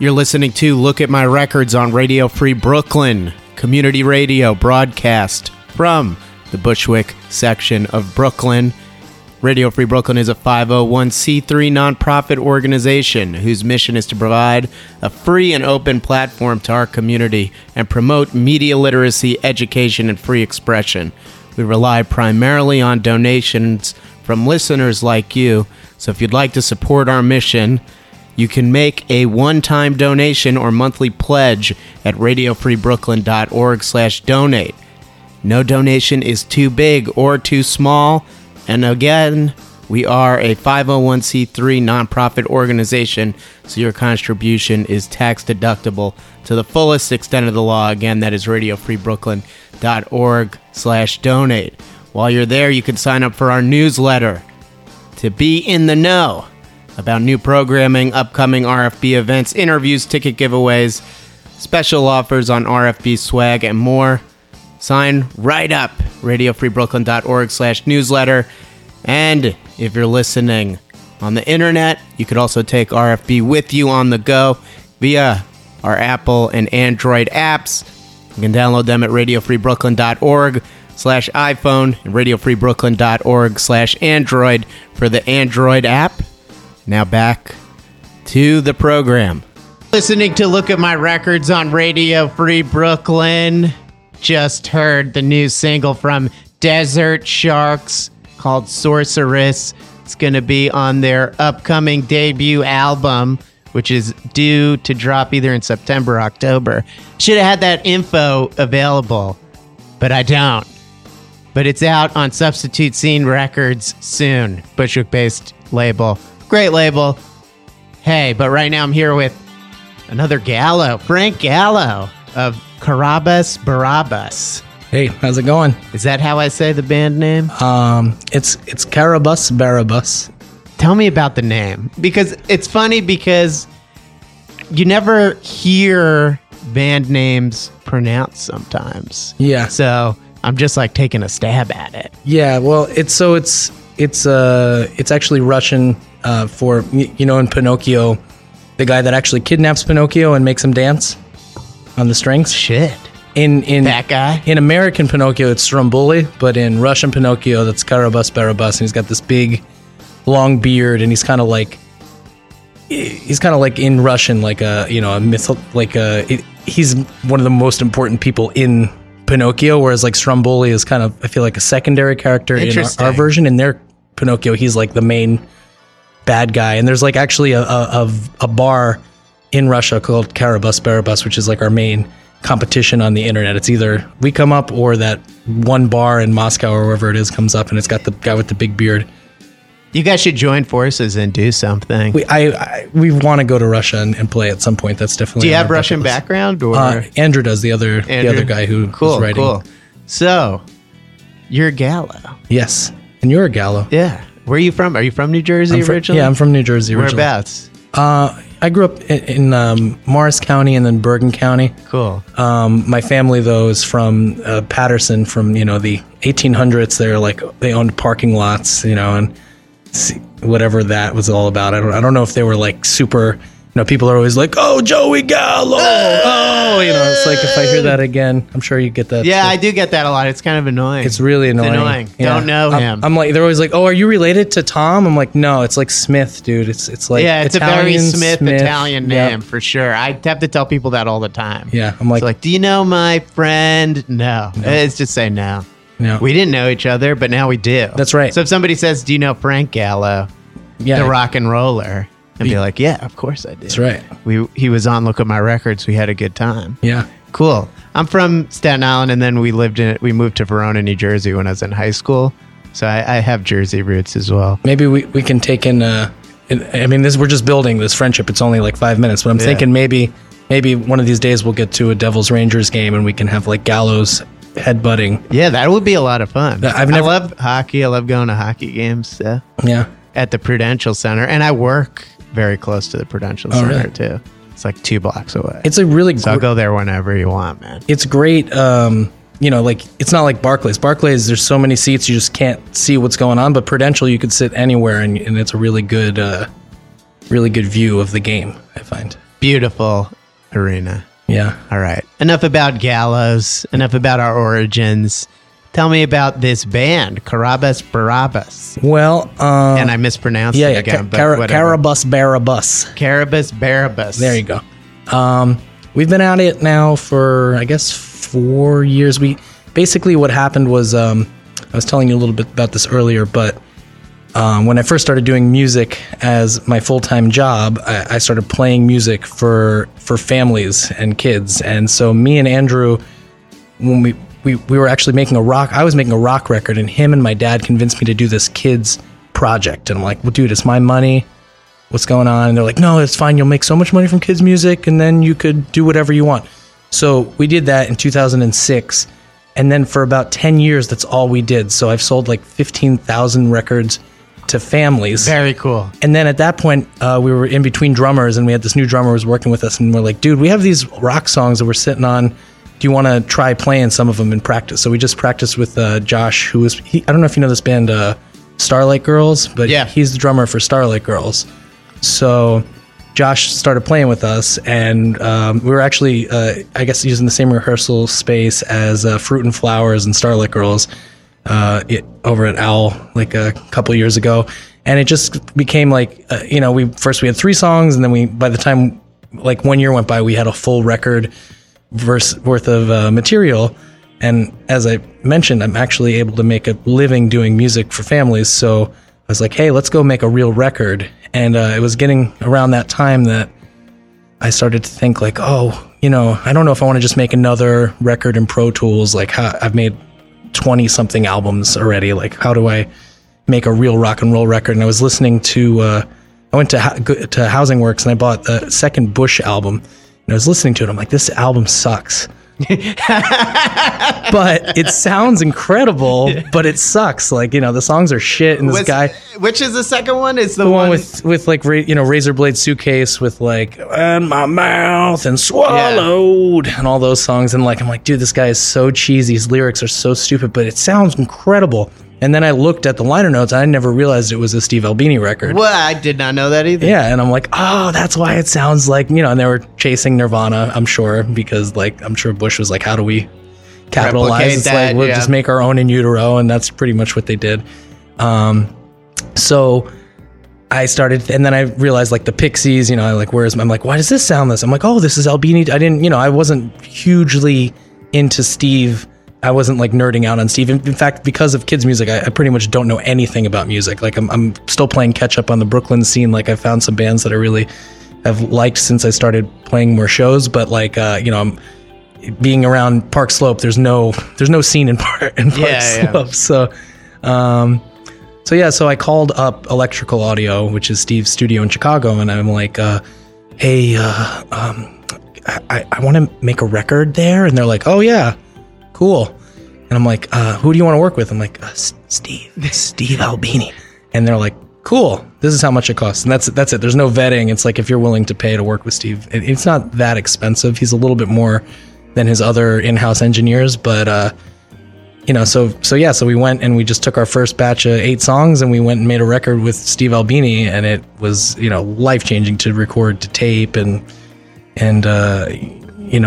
You're listening to Look at My Records on Radio Free Brooklyn, community radio broadcast from the Bushwick section of Brooklyn. Radio Free Brooklyn is a 501c3 nonprofit organization whose mission is to provide a free and open platform to our community and promote media literacy, education, and free expression. We rely primarily on donations from listeners like you, so if you'd like to support our mission, you can make a one-time donation or monthly pledge at radiofreebrooklyn.org/donate. No donation is too big or too small. And again, we are a 501c3 nonprofit organization, so your contribution is tax-deductible to the fullest extent of the law. Again, that is radiofreebrooklyn.org/donate. While you're there, you can sign up for our newsletter to be in the know about new programming, upcoming RFB events, interviews, ticket giveaways, special offers on RFB swag, and more. Sign right up, radiofreebrooklyn.org/newsletter. And if you're listening on the internet, you could also take RFB with you on the go via our Apple and Android apps. You can download them at radiofreebrooklyn.org/iPhone and radiofreebrooklyn.org/Android for the Android app. Now back to the program. Listening to Look at My Records on Radio Free Brooklyn. Just heard the new single from Desert Sharks called Sorceress. It's going to be on their upcoming debut album, which is due to drop either in September or October. Should have had that info available, but I don't. But it's out on Substitute Scene Records soon, Bushwick-based label. Great label. Hey, but right now I'm here with another Gallo, Frank Gallo of Karabas Barabas. Hey, how's it going? Is that how I say the band name? It's Karabas Barabas. Tell me about the name, because it's funny because you never hear band names pronounced sometimes. Yeah. So I'm just like taking a stab at it. Yeah. Well, it's actually Russian for, you know, in Pinocchio, the guy that actually kidnaps Pinocchio and makes him dance on the strings. Shit. In that guy? In American Pinocchio, it's Stromboli, but in Russian Pinocchio, that's Karabas Barabas, and he's got this big, long beard, and he's kind of like in Russian, like a, you know, a myth, like a, he's one of the most important people in Pinocchio, whereas like Stromboli is kind of, I feel like, a secondary character in our version. In their Pinocchio, he's like the main bad guy, and there's like actually a bar in Russia called Karabas Barabas, which is like our main competition on the internet. It's either we come up or that one bar in Moscow or wherever it is comes up, and it's got the guy with the big beard. You guys should join forces and do something. We want to go to Russia and play at some point. That's definitely. Do you have Russian background? Or Andrew does, the other guy who is writing. Cool. So you're Gallo. Yes, and you're a Gallo. Yeah. Where are you from? Are you from New Jersey originally? Yeah, I'm from New Jersey originally. Whereabouts? I grew up in Morris County and then Bergen County. Cool. My family, though, is from Patterson, from, you know, the 1800s. They're like, they owned parking lots, you know, and whatever that was all about. I don't know if they were like super, you know, people are always like, oh, Joey Gallo. Oh, you know, it's like if I hear that again, I'm sure you get that. Yeah, too. I do get that a lot. It's kind of annoying. It's really annoying. It's annoying. Yeah. Don't know him. I'm like, they're always like, oh, are you related to Tom? I'm like, no, it's like Smith, dude. It's like, yeah, it's Italian, a very Smith. Italian name, yep. For sure. I have to tell people that all the time. Yeah, I'm like, do you know my friend? No. It's just say no. No. We didn't know each other, but now we do. That's right. So if somebody says, do you know Frank Gallo, the rock and roller? And be like, yeah, of course I did. That's right. He was on Look at My Records. We had a good time. Yeah. Cool. I'm from Staten Island, and then we moved to Verona, New Jersey when I was in high school. So I have Jersey roots as well. Maybe we can take in, we're just building this friendship. It's only like 5 minutes, but I'm thinking maybe one of these days we'll get to a Devils Rangers game and we can have like Gallo's headbutting. Yeah, that would be a lot of fun. I love hockey. I love going to hockey games. So. Yeah. At the Prudential Center, and I work very close to the Prudential Center, really? Too. It's like 2 blocks away. It's a really so I'll go there whenever you want, man. It's great. You know, like it's not like Barclays. Barclays, there's so many seats you just can't see what's going on. But Prudential, you could sit anywhere, and it's a really good view of the game, I find. Beautiful arena. Yeah. All right. Enough about Gallows. Enough about our origins. Tell me about this band, Karabas Barabas. Well, and I mispronounced it again. Karabas Barabas. Karabas Barabas. There you go. We've been at it now for, I guess, 4 years. We basically what happened was I was telling you a little bit about this earlier, but when I first started doing music as my full-time job, I started playing music for families and kids. And so me and Andrew, when we were actually making I was making a rock record, and him and my dad convinced me to do this kids project. And I'm like, well, dude, it's my money. What's going on? And they're like, no, it's fine. You'll make so much money from kids music, and then you could do whatever you want. So we did that in 2006. And then for about 10 years, that's all we did. So I've sold like 15,000 records to families. Very cool. And then at that point, we were in between drummers, and we had this new drummer who was working with us, and we're like, dude, we have these rock songs that we're sitting on. Do you want to try playing some of them in practice? So we just practiced with Josh, who was, I don't know if you know this band, Starlight Girls, but yeah, he's the drummer for Starlight Girls. So Josh started playing with us, and we were actually, I guess, using the same rehearsal space as Fruit and Flowers and Starlight Girls over at Owl like a couple years ago. And it just became like, we had 3 songs, and then by the time like 1 year went by, we had a full record worth of material. And as I mentioned, I'm actually able to make a living doing music for families. So I was like, hey, let's go make a real record. And it was getting around that time that I started to think like, I don't know if I want to just make another record in Pro Tools. Like, I've made 20 something albums already. Like, how do I make a real rock and roll record? And I was listening to, I went to Housing Works, and I bought the second Bush album, and I was listening to it. I'm like, this album sucks. But it sounds incredible, but it sucks. Like, the songs are shit. And which is the second one? It's the one with like, Razorblade Suitcase with like, and my mouth and swallowed and all those songs. And like, I'm like, dude, this guy is so cheesy. His lyrics are so stupid, but it sounds incredible. And then I looked at the liner notes. And I never realized it was a Steve Albini record. Well, I did not know that either. Yeah, and I'm like, oh, that's why it sounds like, and they were chasing Nirvana, I'm sure, because, like, I'm sure Bush was like, how do we capitalize? It's like, we'll just make our own In Utero, and that's pretty much what they did. So I started, and then I realized, like, the Pixies, I'm like, why does this sound this? I'm like, oh, this is Albini. I didn't, I wasn't hugely into Steve. I wasn't like nerding out on Steve. In fact, because of kids music, I pretty much don't know anything about music. Like I'm still playing catch up on the Brooklyn scene. Like I found some bands that I really have liked since I started playing more shows. But like, I'm being around Park Slope. There's no scene in Park Slope. Yeah. So I called up Electrical Audio, which is Steve's studio in Chicago. And I'm like, hey, I want to make a record there. And they're like, oh yeah. Cool. And I'm like, who do you want to work with? I'm like, Steve Albini. And they're like, cool, this is how much it costs. And that's it. There's no vetting. It's like, if you're willing to pay to work with Steve, it's not that expensive. He's a little bit more than his other in-house engineers, but so we went and we just took our first batch of 8 songs, and we went and made a record with Steve Albini, and it was life-changing to record, to tape, and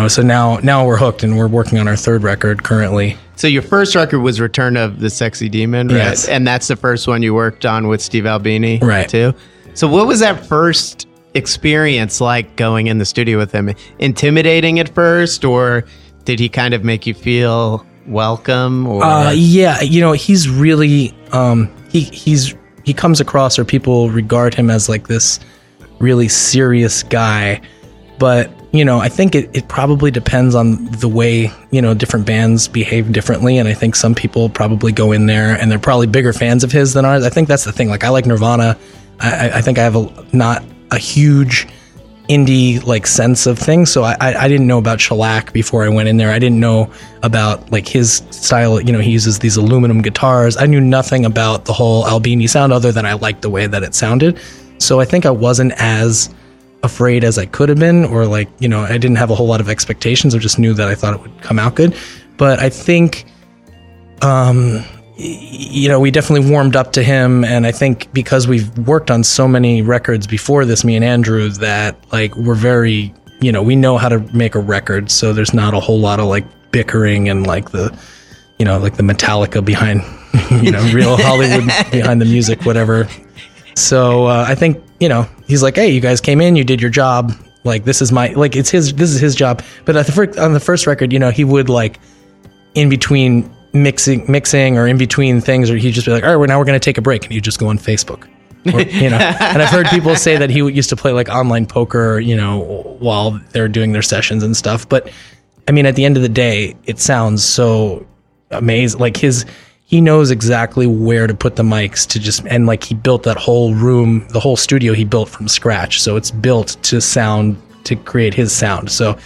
so now we're hooked, and we're working on our 3rd record currently. So your first record was Return of the Sexy Demon, right? Yes. And that's the first one you worked on with Steve Albini, right? Too. So what was that first experience like going in the studio with him? Intimidating at first, or did he kind of make you feel welcome? Or he's really he comes across, or people regard him as like this really serious guy, but. I think it probably depends on the way, different bands behave differently. And I think some people probably go in there and they're probably bigger fans of his than ours. I think that's the thing. Like, I like Nirvana. I think I have not a huge indie like sense of things. So I didn't know about Shellac before I went in there. I didn't know about like his style. He uses these aluminum guitars. I knew nothing about the whole Albini sound other than I liked the way that it sounded. So I think I wasn't as afraid as I could have been, or like, I didn't have a whole lot of expectations. I just knew that I thought it would come out good. But I think you know, we definitely warmed up to him. And I think because we've worked on so many records before this, me and Andrew, that like we're very, you know, we know how to make a record. So there's not a whole lot of like bickering and like the, you know, like the Metallica behind, you know, real Hollywood behind the music, whatever. So I think, you know, he's like, hey, you guys came in, you did your job. Like, this is my, like, it's his, this is his job. But on the first record, you know, he would like in between mixing or in between things, or he'd just be like, all right, well, now we're going to take a break. And he'd just go on Facebook, or, you know, and I've heard people say that he used to play like online poker, you know, while they're doing their sessions and stuff. But I mean, at the end of the day, it sounds so amazing. Like he knows exactly where to put the mics to just, and like he built that whole room, the whole studio he built from scratch. So it's built to sound, to create his sound. So,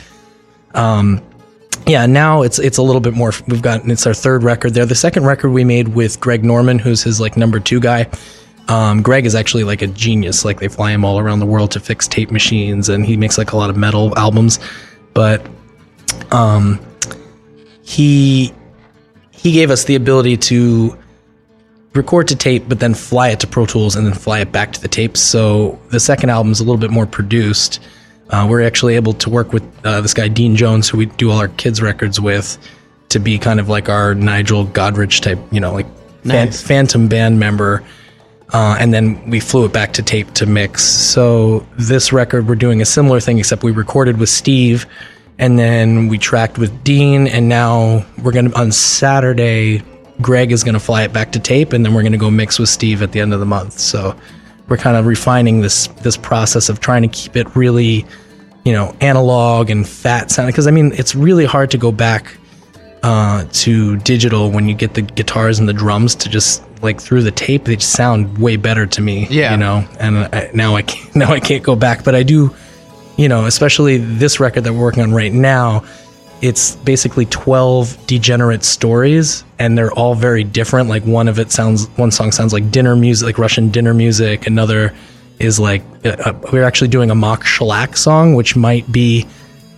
yeah, now it's a little bit more, we've gotten, it's our third record there. The second record we made with Greg Norman, who's his like number two guy. Greg is actually like a genius. Like they fly him all around the world to fix tape machines, and he makes like a lot of metal albums, but, he gave us the ability to record to tape, but then fly it to Pro Tools and then fly it back to the tapes. So the second album is a little bit more produced. We're actually able to work with this guy, Dean Jones, who we do all our kids' records with, to be kind of like our Nigel Godrich type, you know, like nice. Phantom band member. And then we flew it back to tape to mix. So this record, we're doing a similar thing, except we recorded with Steve, and then we tracked with Dean, and now we're going to, on Saturday, Greg is going to fly it back to tape, and then we're going to go mix with Steve at the end of the month. So we're kind of refining this process of trying to keep it really, you know, analog and fat sounding. Because, I mean, it's really hard to go back to digital when you get the guitars and the drums to just, like, through the tape, they just sound way better to me, yeah. You know? And now I can't go back, but I do... You know, especially this record that we're working on right now, it's basically 12 degenerate stories, and they're all very different. Like one song sounds like dinner music, like Russian dinner music. Another is like, we're actually doing a mock shellac song, which might be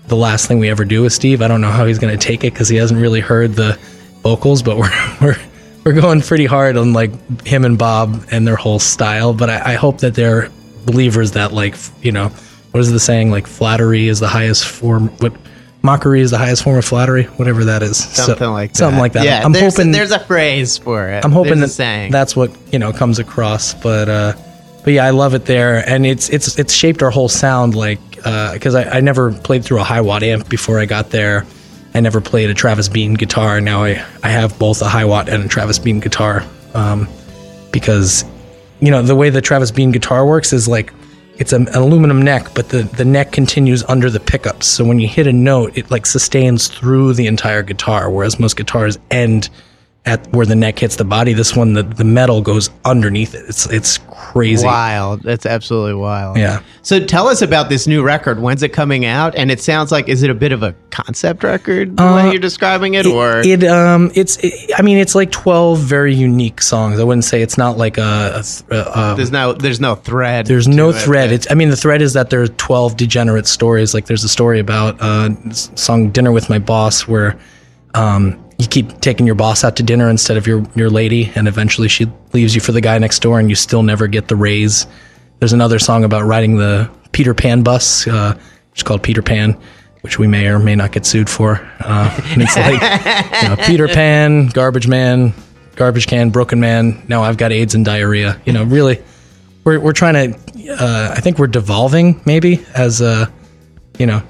the last thing we ever do with Steve. I don't know how he's going to take it because he hasn't really heard the vocals, but we're going pretty hard on like him and Bob and their whole style. But I hope that they're believers that, like, you know, what is the saying? Like flattery is the highest form. What mockery is the highest form of flattery? Whatever that is. Something like that. Yeah, I'm hoping there's a phrase for it. I'm hoping that's what, you know, comes across. But yeah, I love it there, and it's shaped our whole sound. Like because I never played through a high watt amp before I got there. I never played a Travis Bean guitar. Now I have both a high watt and a Travis Bean guitar because, you know, the way the Travis Bean guitar works is like. It's an aluminum neck, but the neck continues under the pickups. So when you hit a note, it like sustains through the entire guitar, whereas most guitars end at where the neck hits the body. This one, the metal goes underneath it. It's crazy. Wild. That's absolutely wild. Yeah. So tell us about this new record. When's it coming out? And it sounds like, is it a bit of a concept record, the way you're describing it? It's like 12 very unique songs. I wouldn't say it's not like there's no thread. There's no thread. The thread is that there are 12 degenerate stories. Like there's a story about song Dinner with My Boss where, you keep taking your boss out to dinner instead of your lady, and eventually she leaves you for the guy next door, and you still never get the raise. There's another song about riding the Peter Pan bus, which is called Peter Pan, which we may or may not get sued for. And it's like, you know, Peter Pan, garbage man, garbage can, broken man. Now I've got AIDS and diarrhea. You know, really, we're trying to. I think we're devolving maybe as you know.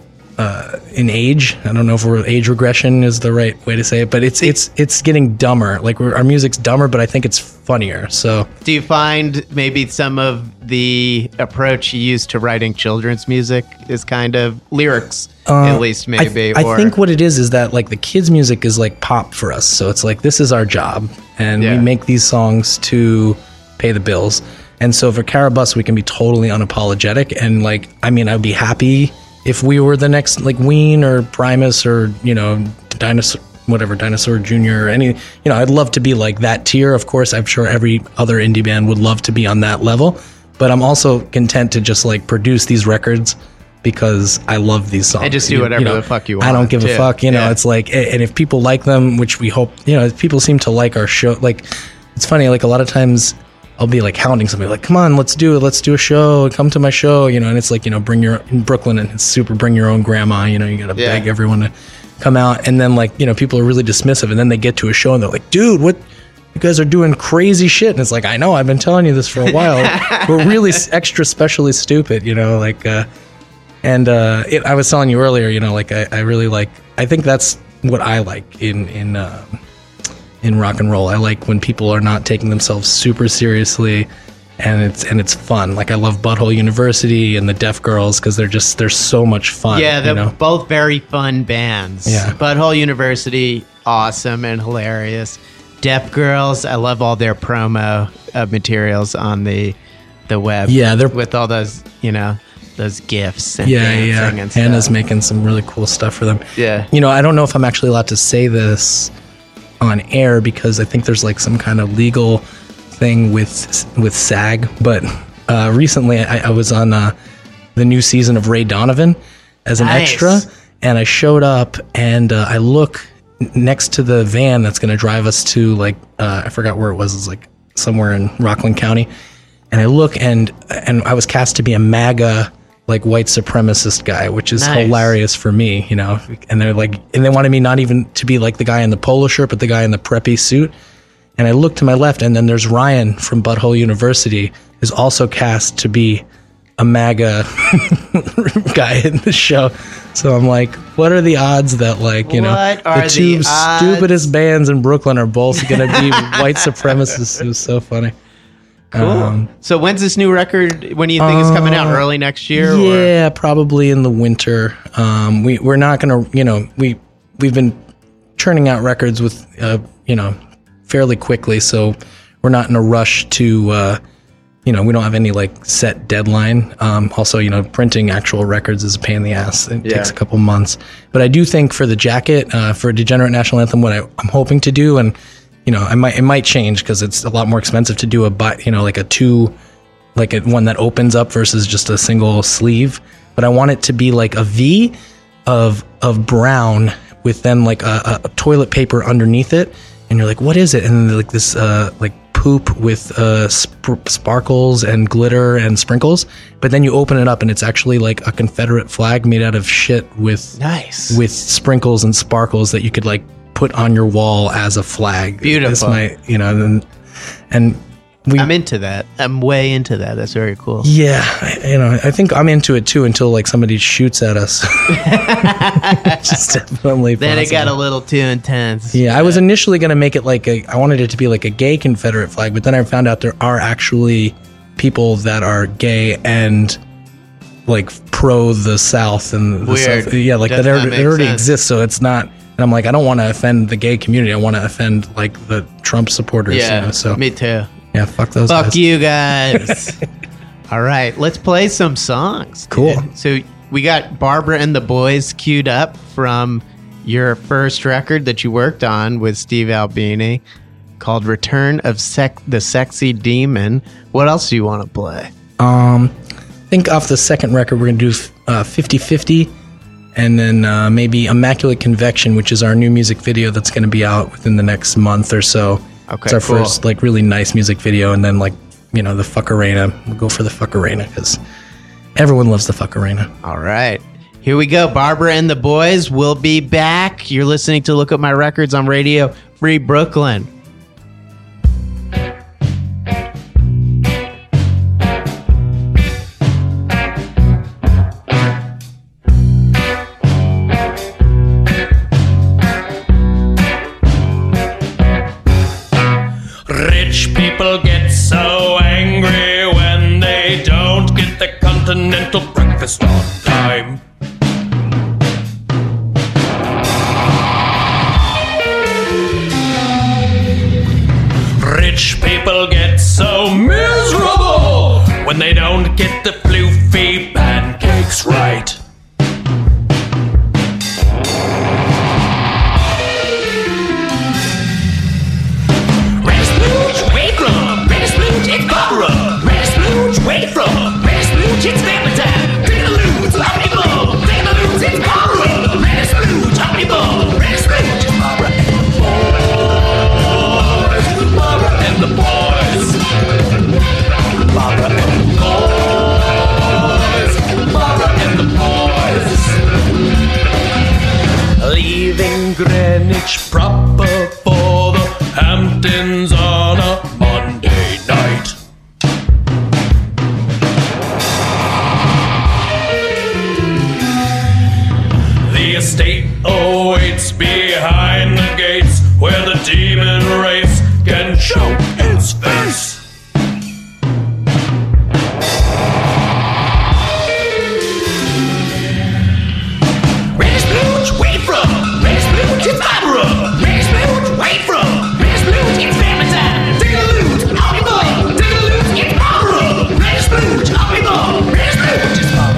In age, I don't know if age regression is the right way to say it, but it's getting dumber. Like our music's dumber, but I think it's funnier. So, do you find maybe some of the approach you use to writing children's music is kind of lyrics, at least maybe? I think what it is that like the kids' music is like pop for us. So it's like this is our job, and we make these songs to pay the bills. And so for Karabas, we can be totally unapologetic, and like I'd be happy. If we were the next, like, Ween or Primus or, you know, Dinosaur Jr. or any, you know, I'd love to be like that tier. Of course, I'm sure every other indie band would love to be on that level. But I'm also content to just, like, produce these records because I love these songs. And just do whatever the fuck you want. I don't give a fuck. It's like, and if people like them, which we hope, people seem to like our show. Like, it's funny, like a lot of times I'll be like hounding somebody, like, come on, let's do a show, come to my show, and it's like, bring your, in Brooklyn, and it's super bring your own grandma, you gotta beg everyone to come out. And then like, people are really dismissive, and then they get to a show and they're like, dude, what, you guys are doing crazy shit. And it's like, I know, I've been telling you this for a while. We're really extra specially stupid, I was telling you earlier, I really like, I think that's what I like in rock and roll. I like when people are not taking themselves super seriously, and it's fun. Like, I love Butthole University and the Deaf Girls because they're so much fun. Yeah, they're both very fun bands. Yeah. Butthole University, awesome and hilarious. Deaf Girls, I love all their promo materials on the web. Yeah, they're with all those those gifts and dancing and stuff. Hannah's making some really cool stuff for them. Yeah, I don't know if I'm actually allowed to say this on air because I think there's like some kind of legal thing with SAG, but recently I was on the new season of Ray Donovan as an extra, and I showed up, and I look next to the van that's going to drive us to like I forgot where it was. It's like somewhere in Rockland County, and I look and I was cast to be a MAGA, like, white supremacist guy, which is hilarious for me, and they're like, and they wanted me not even to be like the guy in the polo shirt, but the guy in the preppy suit. And I look to my left, and then there's Ryan from Butthole University is also cast to be a MAGA guy in the show. So I'm like, what are the odds that like, the two stupidest bands in Brooklyn are both going to be white supremacists? It was so funny. Cool. So when's this new record? When do you think it's coming out? Early next year? Yeah, or? Probably in the winter. We're not going to, we've been churning out records with, fairly quickly. So we're not in a rush to, we don't have any like set deadline. Also, printing actual records is a pain in the ass. It takes a couple months. But I do think for the jacket, for Degenerate National Anthem, what I'm hoping to do, and it might change because it's a lot more expensive to do a one that opens up versus just a single sleeve. But I want it to be like a V of brown with then like a toilet paper underneath it, and you're like, what is it? And like this like poop with sparkles and glitter and sprinkles. But then you open it up and it's actually like a Confederate flag made out of shit with sprinkles and sparkles that you could like put on your wall as a flag. Beautiful. This might, I'm into that. I'm way into that. That's very cool. Yeah. I think I'm into it too until like somebody shoots at us. Just definitely. Then it got a little too intense. Yeah. I was initially going to make it like I wanted it to be like a gay Confederate flag, but then I found out there are actually people that are gay and like pro the South and weird. The South. Yeah. Like that already exists. So it's not. And I'm like, I don't want to offend the gay community. I want to offend like the Trump supporters. Yeah, so me too. Yeah, fuck those guys. Fuck you guys. All right, let's play some songs. Cool. Dude. So we got Barbara and the Boys queued up from your first record that you worked on with Steve Albini called Return of the Sexy Demon. What else do you want to play? I think off the second record, we're going to do 50-50. And then maybe Immaculate Convection, which is our new music video that's going to be out within the next month or so. Okay, it's our first like really nice music video, and then like the Fuckarena. We'll go for the Fuckarena because everyone loves the Fuckarena. All right, here we go. Barbara and the Boys. We'll be back. You're listening to Look Up My Records on Radio Free Brooklyn. Continental breakfast on time. Rich people get so miserable when they don't get the floofy pancakes right. It's family time. Pick a loo, it's demon race can show its face. Reddish blue, what you waiting from? Reddish blue, what you vibe. Reddish blue, what you waiting from? Reddish blue, it's family time. Take a loot, I'll be boy. Take a loot, it's power. Reddish blue, I'll be boy. Reddish blue, it's power.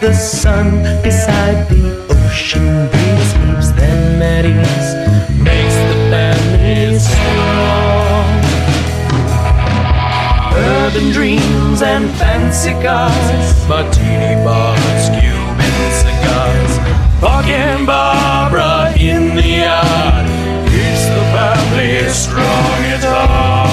The sun beside the ocean breeze leaves them at ease, makes the family strong. Urban dreams and fancy cars, martini bars, Cuban cigars. Fucking Barbara in the yard keeps the family strong at heart.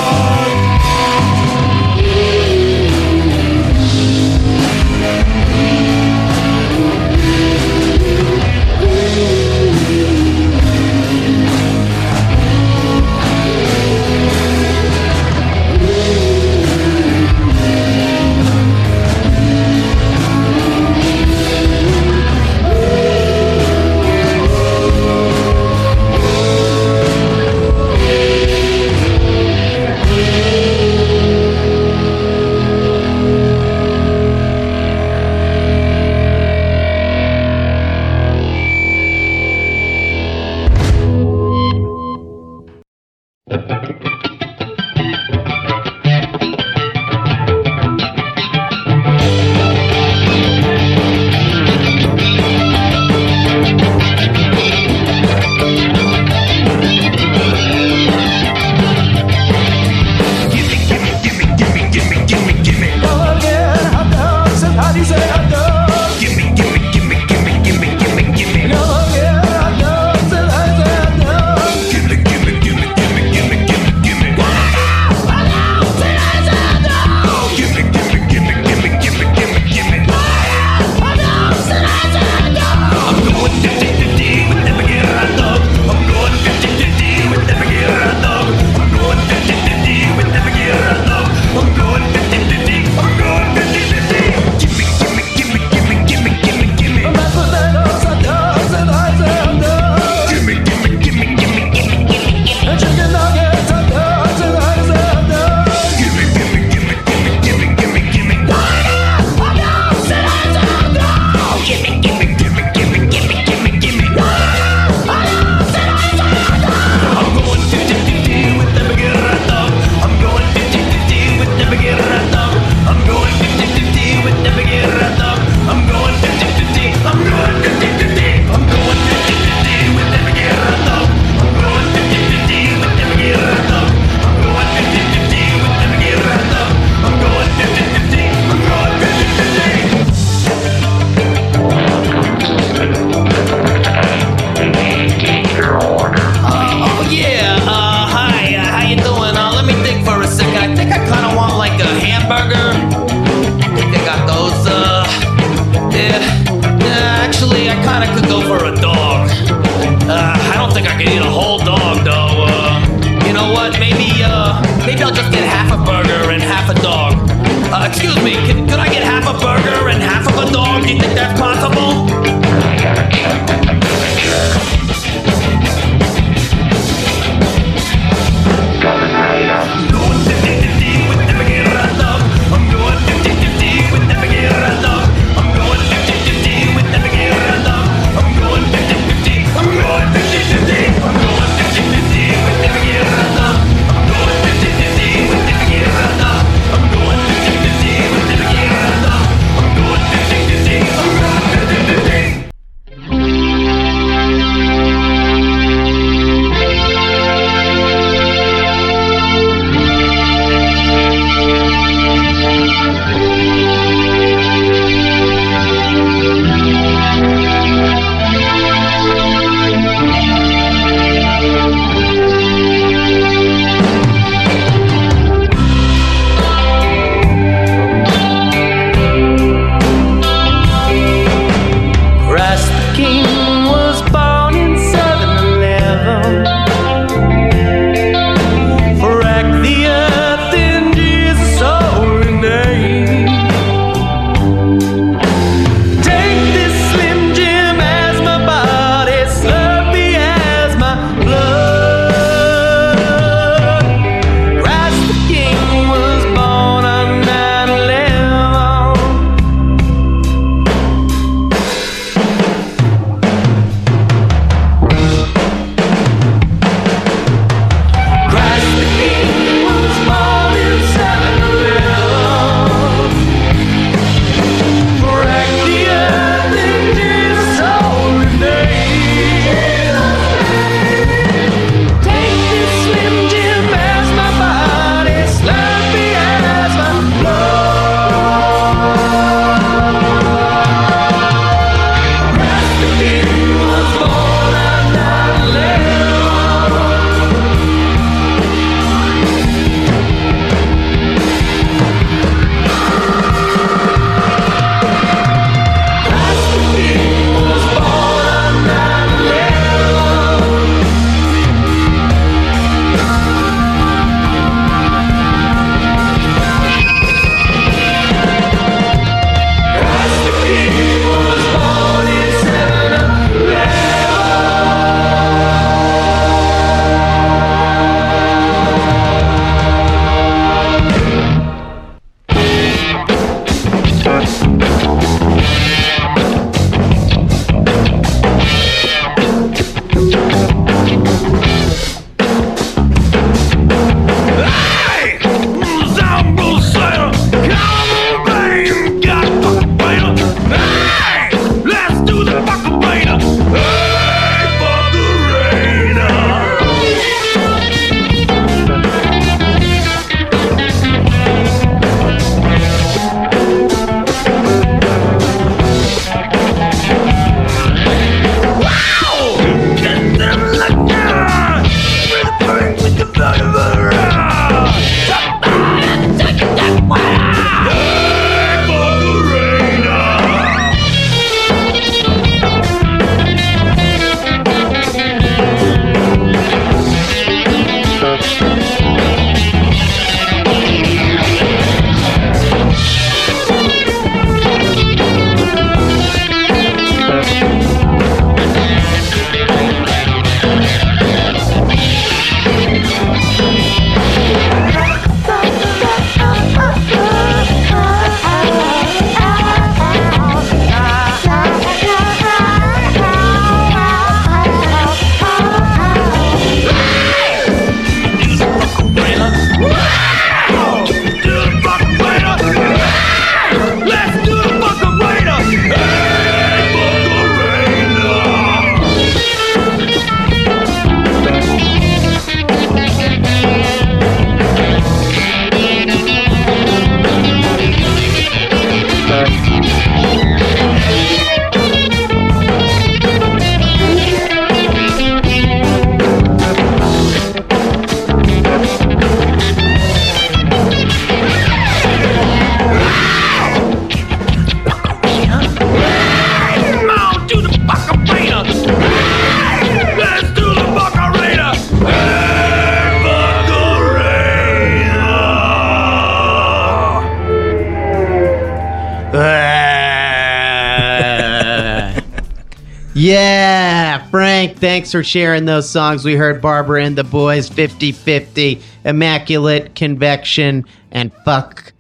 Yeah, Frank, thanks for sharing those songs. We heard Barbara and the Boys, 50-50, Immaculate Convection, and Fuck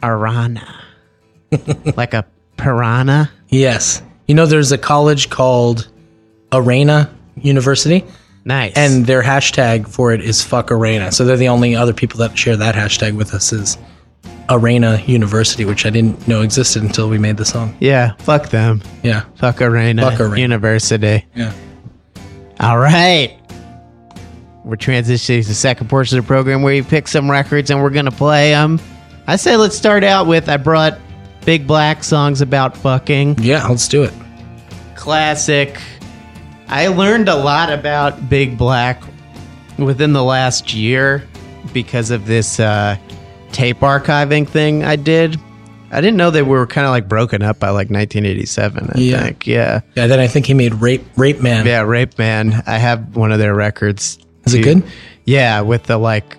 Arana. Like a piranha? Yes. You know, there's a college called Arena University. Nice. And their hashtag for it is Fuck Arena. So they're the only other people that share that hashtag with us is Arena University, which I didn't know existed until we made the song. Yeah, fuck them. Yeah. Fuck Arena University. Yeah. All right. We're transitioning to the second portion of the program where you pick some records and we're going to play them. I say let's start out with, I brought Big Black, Songs About Fucking. Yeah, let's do it. Classic. I learned a lot about Big Black within the last year because of this tape archiving thing I did. I didn't know they were kind of like broken up by like 1987, I think. Yeah. Yeah, then I think he made Rape Man. Yeah, Rape Man. I have one of their records. Is it good? Yeah, with the like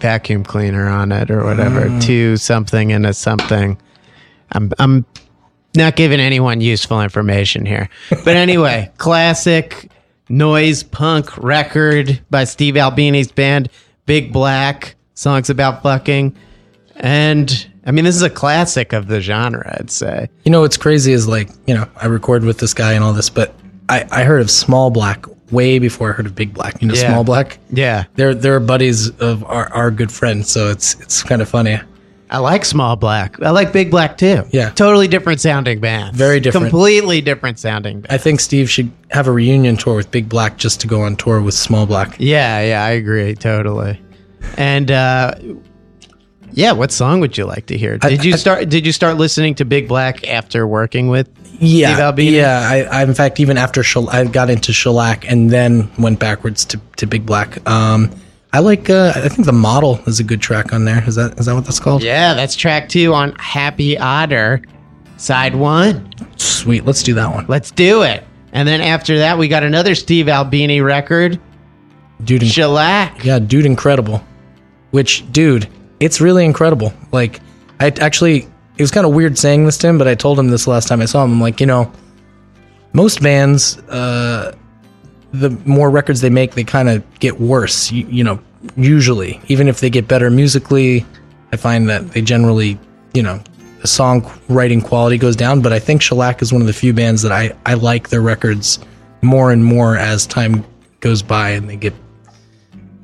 vacuum cleaner on it or whatever. Two something and a something. I'm not giving anyone useful information here. But anyway, classic noise punk record by Steve Albini's band, Big Black, Songs About Fucking. And I mean, this is a classic of the genre, I'd say. You know, what's crazy is like, you know, I record with this guy and all this, but I heard of Small Black way before I heard of Big Black. You know, yeah. Small Black? Yeah. They're buddies of our good friend, so it's kind of funny. I like Small Black. I like Big Black too. Yeah. Totally different sounding bands. Very different. Completely different sounding bands. I think Steve should have a reunion tour with Big Black just to go on tour with Small Black. Yeah, I agree. Totally. And what song would you like to hear? Did you start listening to Big Black after working with Steve Albini? Yeah. I in fact, even after I got into Shellac and then went backwards to Big Black. I like. I think The Model is a good track on there. Is that what that's called? Yeah, that's track 2 on Happy Otter, side 1. Sweet, let's do that one. Let's do it. And then after that, we got another Steve Albini record, dude. Shellac. Yeah, dude, incredible. Which, dude, it's really incredible. Like, I actually, it was kind of weird saying this to him, but I told him this last time I saw him. I'm like, you know, most bands. The more records they make, they kind of get worse, you know, usually. Even if they get better musically, I find that they generally, you know, the song writing quality goes down. But I think Shellac is one of the few bands that I like their records more and more as time goes by, and they get,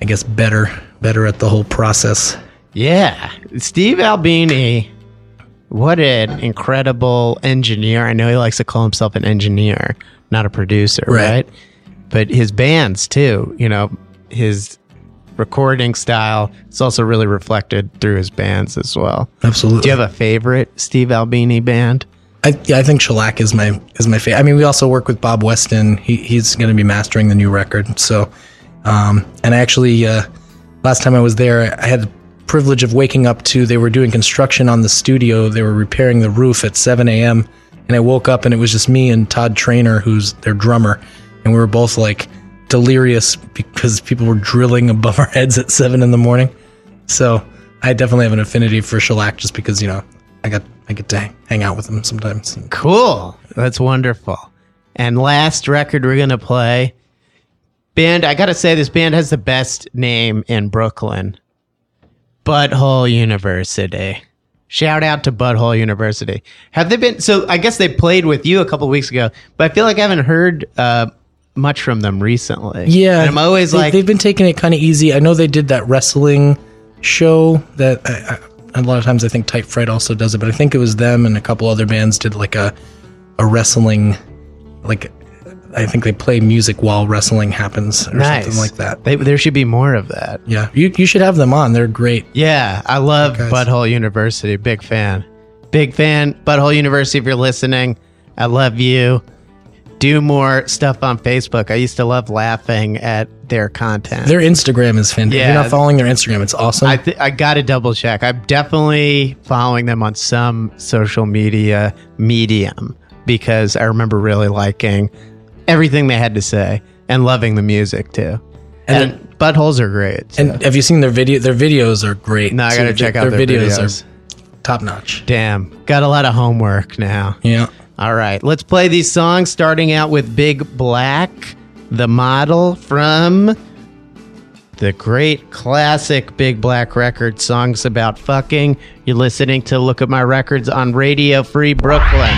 I guess, better at the whole process. Yeah. Steve Albini, what an incredible engineer. I know he likes to call himself an engineer, not a producer, right? But his bands, too, you know, his recording style is also really reflected through his bands as well. Absolutely. Do you have a favorite Steve Albini band? I think Shellac is my favorite. I mean, we also work with Bob Weston. He's going to be mastering the new record. So, and I actually, last time I was there, I had the privilege of waking up to, they were doing construction on the studio. They were repairing the roof at 7 a.m. And I woke up and it was just me and Todd Traynor, who's their drummer. And we were both like delirious because people were drilling above our heads at 7 a.m. So I definitely have an affinity for Shellac just because, you know, I get to hang out with them sometimes. Cool. That's wonderful. And last record we're going to play, band, I got to say this band has the best name in Brooklyn, Butthole University. Shout out to Butthole University. Have they been, so I guess they played with you a couple of weeks ago, but I feel like I haven't heard much from them recently. Yeah, and I'm always like, they've been taking it kind of easy. I know they did that wrestling show that a lot of times I think Tight Fright also does it, but I think it was them and a couple other bands did like a wrestling, like I think they play music while wrestling happens or something like that. There should be more of that. Yeah, you should have them on. They're great. Yeah, I love Butthole University. Big fan. Butthole University, if you're listening, I love you. Do more stuff on Facebook. I used to love laughing at their content. Their Instagram is fantastic. Yeah. If you're not following their Instagram, it's awesome. I got to double check. I'm definitely following them on some social media medium because I remember really liking everything they had to say and loving the music too. And buttholes are great. So. And have you seen their video? Their videos are great. No, I got to check out their videos. Their videos are top notch. Damn. Got a lot of homework now. Yeah. All right, let's play these songs, starting out with Big Black, The Model, from the great classic Big Black record, Songs About Fucking. You're listening to Look at My Records on Radio Free Brooklyn.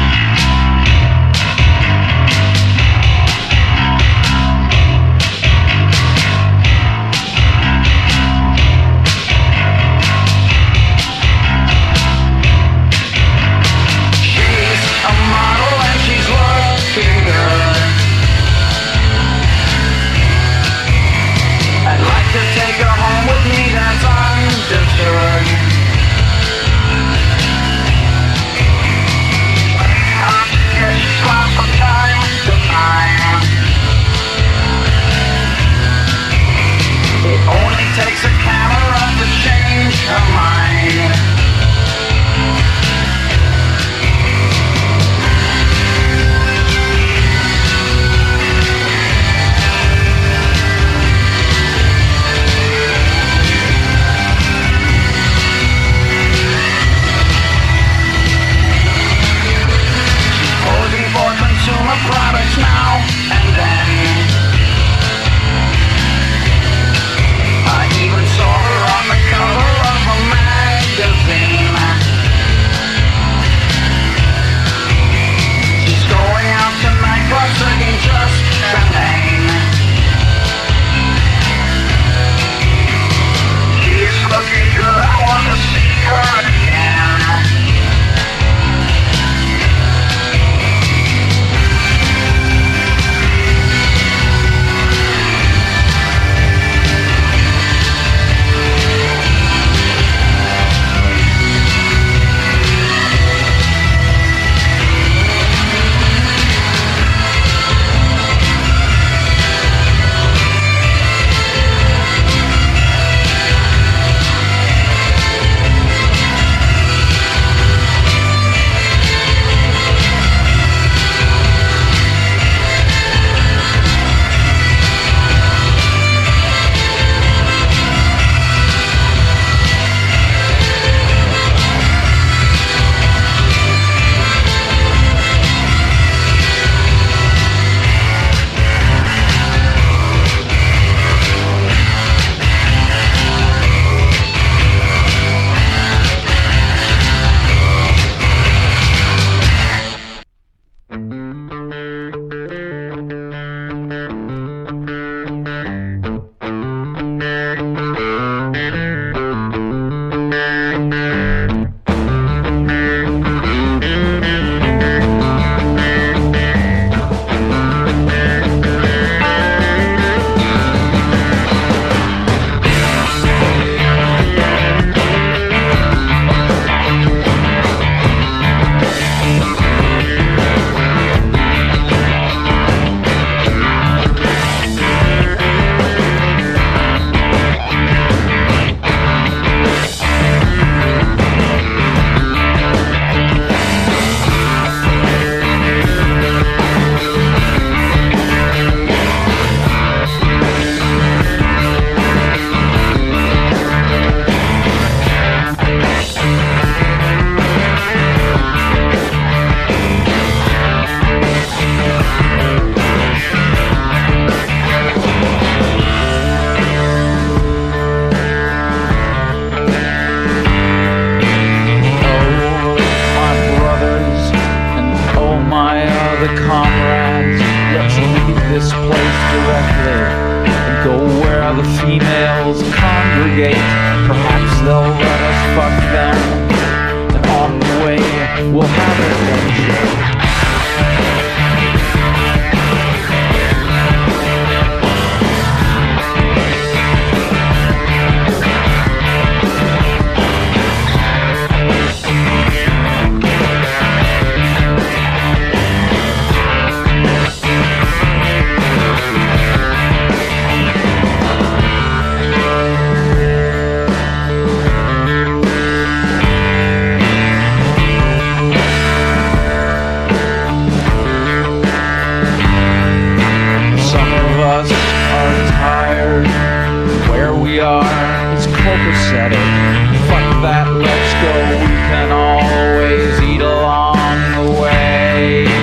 Fuck that, let's go, we can always eat along the way.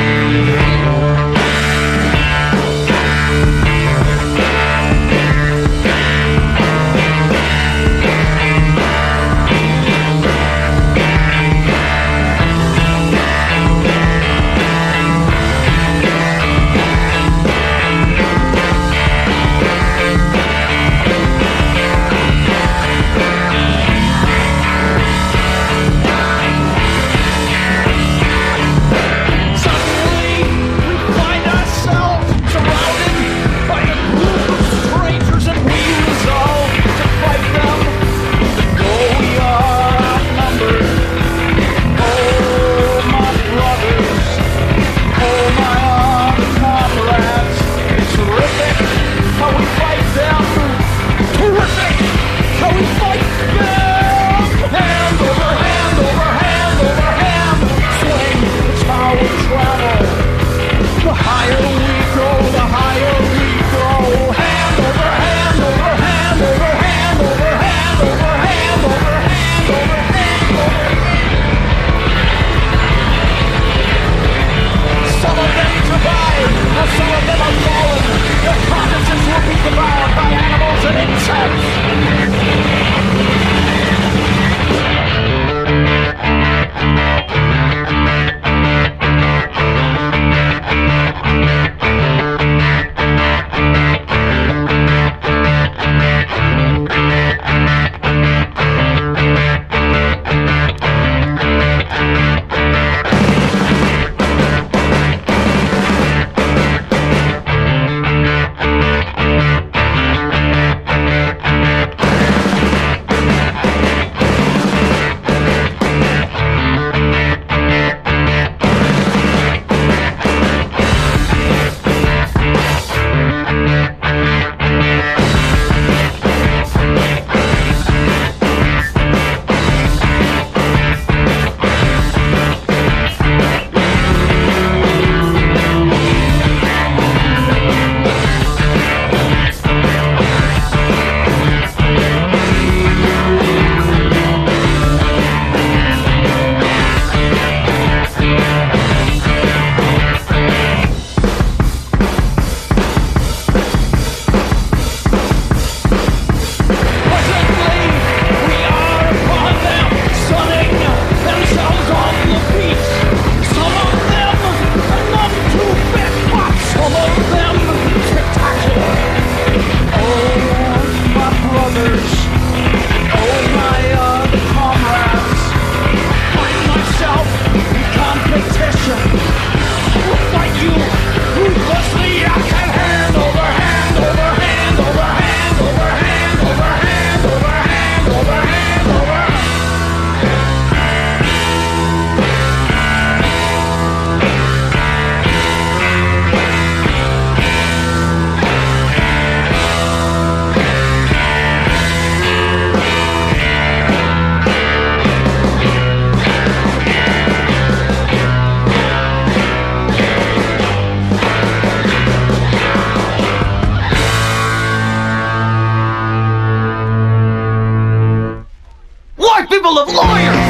White people love lawyers.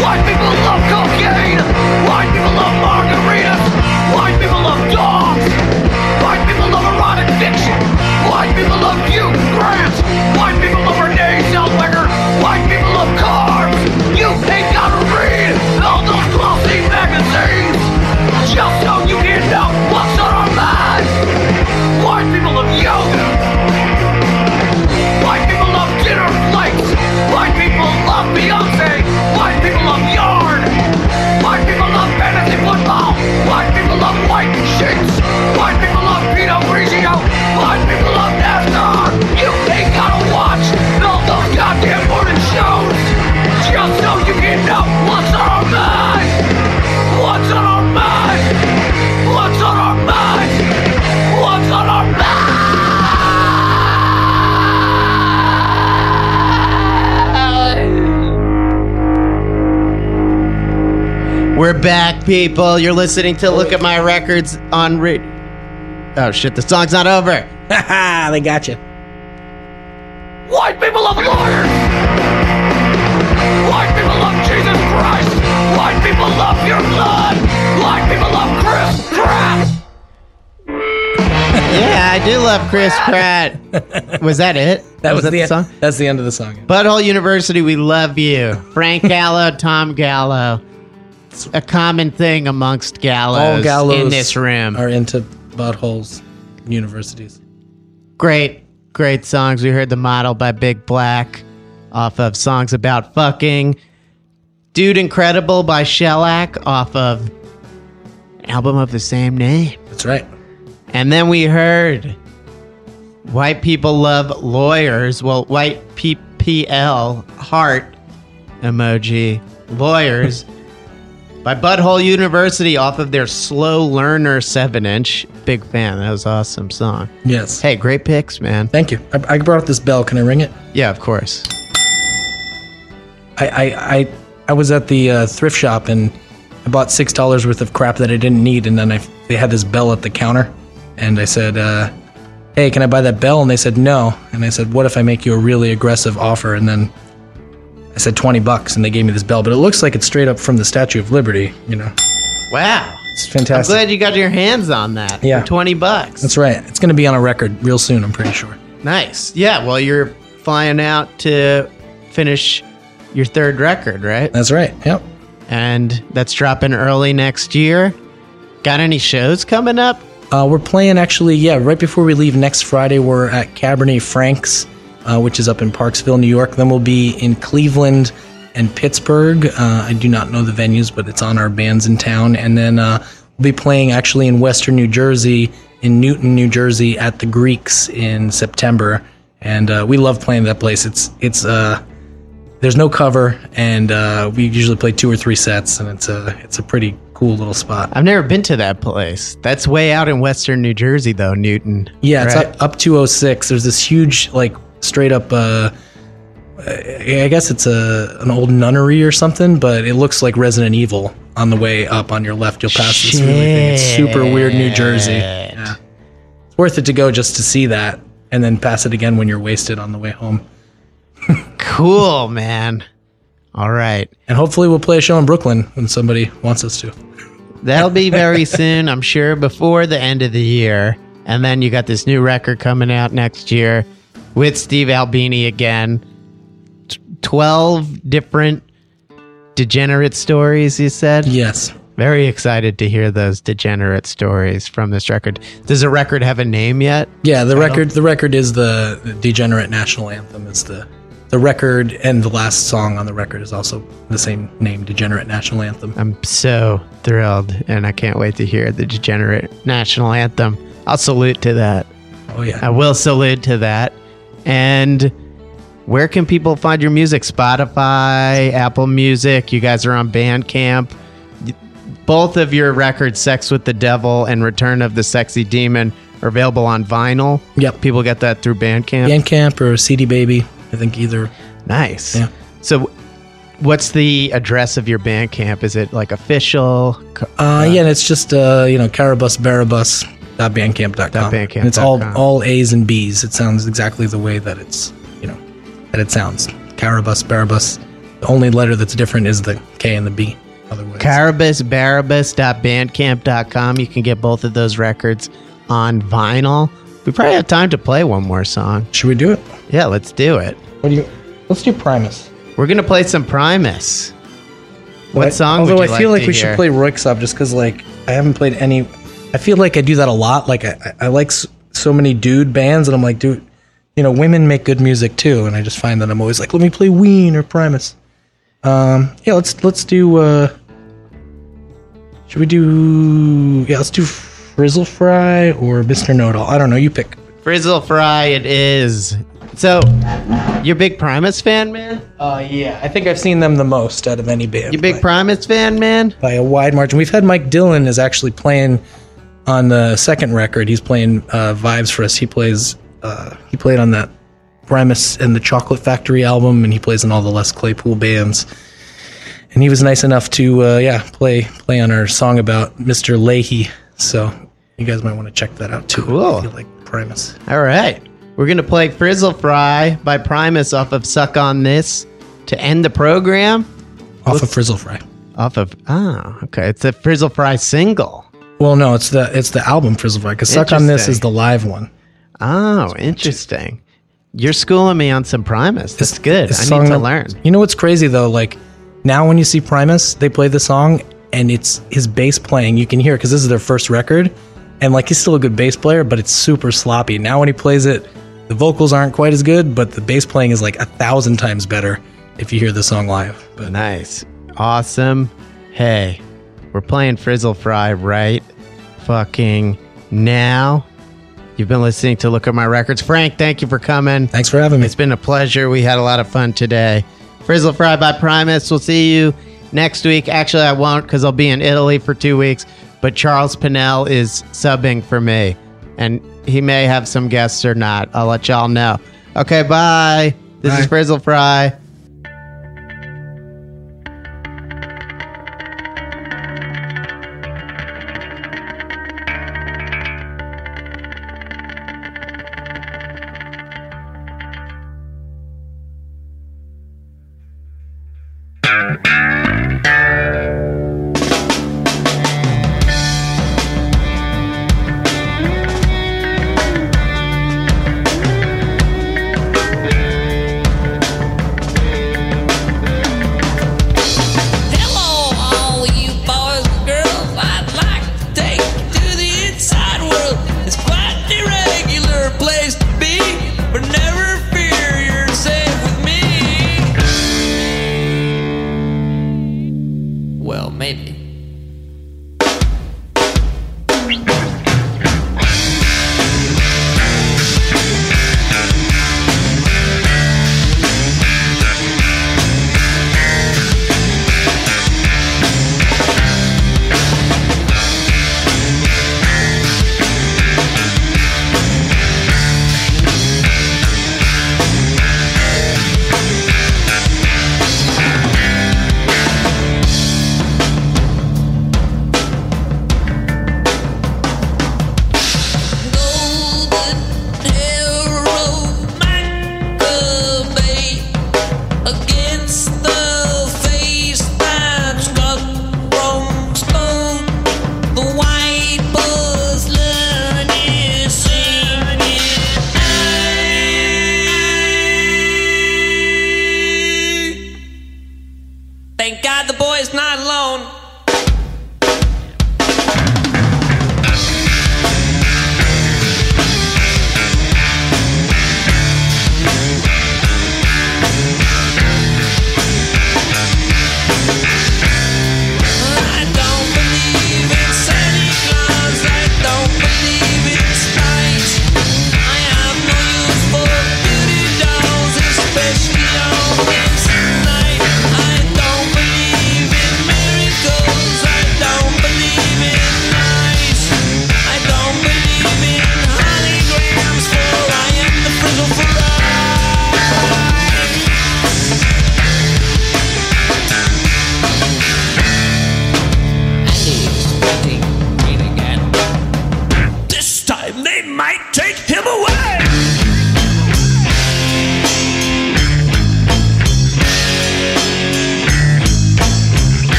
White people love cocaine. White people love margaritas. White people love dogs. White people love erotic fiction. White people love Hugh Grant. White people love Renee Zellweger. White people love cars. You ain't gotta read all those glossy magazines just so you can know what's on our minds. White people love yoga. White people love dinner plates. White people love Beyonce. White people love yarn. White people love fantasy football. White people love white sheets. White people love Pinot Grigio. White people love NASCAR. You ain't gotta watch all those goddamn morning shows just so you can know what's on our minds. What's on our minds? What's on our minds? What's on our minds? We're back, people. You're listening to Look at My Records on Oh, shit. The song's not over. Ha-ha. They got you. White people love lawyers. White people love Jesus Christ. White people love your blood. White people love Chris Pratt. Yeah, I do love Chris Pratt. Was that it? That was the song? That's the end of the song. Butthole University, we love you. Frank Gallo, Tom Gallo. It's a common thing amongst Gallos in this room. Are into buttholes, universities. Great, great songs. We heard The Model by Big Black off of Songs About Fucking. Dude Incredible by Shellac off of an album of the same name. That's right. And then we heard White People Love Lawyers. Well, White PPL heart emoji lawyers. By Butthole University off of their Slow Learner 7-inch. Big fan. That was an awesome song. Yes. Hey, great picks, man. Thank you. I brought up this bell. Can I ring it? Yeah, of course. I was at the thrift shop and I bought $6 worth of crap that I didn't need, and then they had this bell at the counter, and I said, hey, can I buy that bell? And they said no. And I said, what if I make you a really aggressive offer? And then I said $20, and they gave me this bell, but it looks like it's straight up from the Statue of Liberty, you know. Wow. It's fantastic. I'm glad you got your hands on that. Yeah. For $20. That's right. It's going to be on a record real soon, I'm pretty sure. Nice. Yeah, well, you're flying out to finish your third record, right? That's right. Yep. And that's dropping early next year. Got any shows coming up? We're playing, actually, yeah, right before we leave next Friday, we're at Cabernet Frank's. Which is up in Parksville, New York. Then we'll be in Cleveland and Pittsburgh. I do not know the venues, but it's on our Bands in Town. And then we'll be playing actually in Western New Jersey, in Newton, New Jersey, at the Greeks in September. And we love playing that place. It's there's no cover, and we usually play 2 or 3 sets, and it's a pretty cool little spot. I've never been to that place. That's way out in Western New Jersey, though, Newton. Yeah, right? It's up 206. There's this huge, like, straight up, I guess it's an old nunnery or something, but it looks like Resident Evil on the way up on your left. You'll pass this really thing. It's super weird, New Jersey. Yeah. It's worth it to go just to see that and then pass it again when you're wasted on the way home. Cool, man. All right. And hopefully we'll play a show in Brooklyn when somebody wants us to. That'll be very soon, I'm sure, before the end of the year. And then you got this new record coming out next year. With Steve Albini again. 12 different degenerate stories, you said? Yes. Very excited to hear those degenerate stories from this record. Does the record have a name yet? Yeah, the record is the Degenerate National Anthem. It's the record, and the last song on the record is also the same name, Degenerate National Anthem. I'm so thrilled, and I can't wait to hear the Degenerate National Anthem. I'll salute to that. Oh, yeah. I will salute to that. And where can people find your music? Spotify, Apple Music. You guys are on Bandcamp. Both of your records, Sex with the Devil and Return of the Sexy Demon, are available on vinyl. Yep. People get that through Bandcamp. Bandcamp or CD Baby, I think either. Nice. Yeah. So what's the address of your Bandcamp? Is it like official? Yeah, it's just, Karabas Barabas. .bandcamp.com. And it's all A's and B's. It sounds exactly the way that it sounds. Karabas Barabas. The only letter that's different is the K and the B. Otherwise, karabasbarabas.bandcamp.com. You can get both of those records on vinyl. We probably have time to play one more song. Should we do it? Yeah, let's do it. Let's do Primus. We're going to play some Primus. What song would you like to hear? Although I feel like we should play Royks Up just because, like, I haven't played any. I feel like I do that a lot. Like, I like so many dude bands, and I'm like, dude, you know, women make good music too, and I just find that I'm always like, let me play Ween or Primus. Yeah, let's do. Should we do? Yeah, let's do Frizzle Fry or Mr. Know-It-All. I don't know. You pick. Frizzle Fry. It is. So, you're a big Primus fan, man? Yeah. I think I've seen them the most out of any band. You big Primus fan, man? By a wide margin. We've had Mike Dillon is actually playing on the second record. He's playing vibes for us. He plays. He played on that Primus and the Chocolate Factory album, and he plays in all the Les Claypool bands. And he was nice enough to, play on our song about Mr. Leahy. So, you guys might want to check that out too. Cool. If you like Primus. All right. We're going to play Frizzle Fry by Primus off of Suck on This to end the program. Off of Frizzle Fry. Okay. It's a Frizzle Fry single. Well, no, it's the album Frizzle Fry, because Suck on This is the live one. Oh, that's interesting. You're schooling me on some Primus. That's good. I need to learn. You know what's crazy, though? Like, now when you see Primus, they play the song, and it's his bass playing. You can hear it, because this is their first record. And, like, he's still a good bass player, but it's super sloppy. Now when he plays it, the vocals aren't quite as good, but the bass playing is like 1,000 times better if you hear the song live. But nice. Awesome. Hey, we're playing Frizzle Fry right fucking now. You've been listening to Look at My Records. Frank, thank you for coming. Thanks for having me. It's been a pleasure. We had a lot of fun today. Frizzle Fry by Primus. We'll see you next week. Actually, I won't, because I'll be in Italy for 2 weeks. But Charles Pinnell is subbing for me. And he may have some guests or not. I'll let y'all know. Okay, bye. This is Frizzle Fry.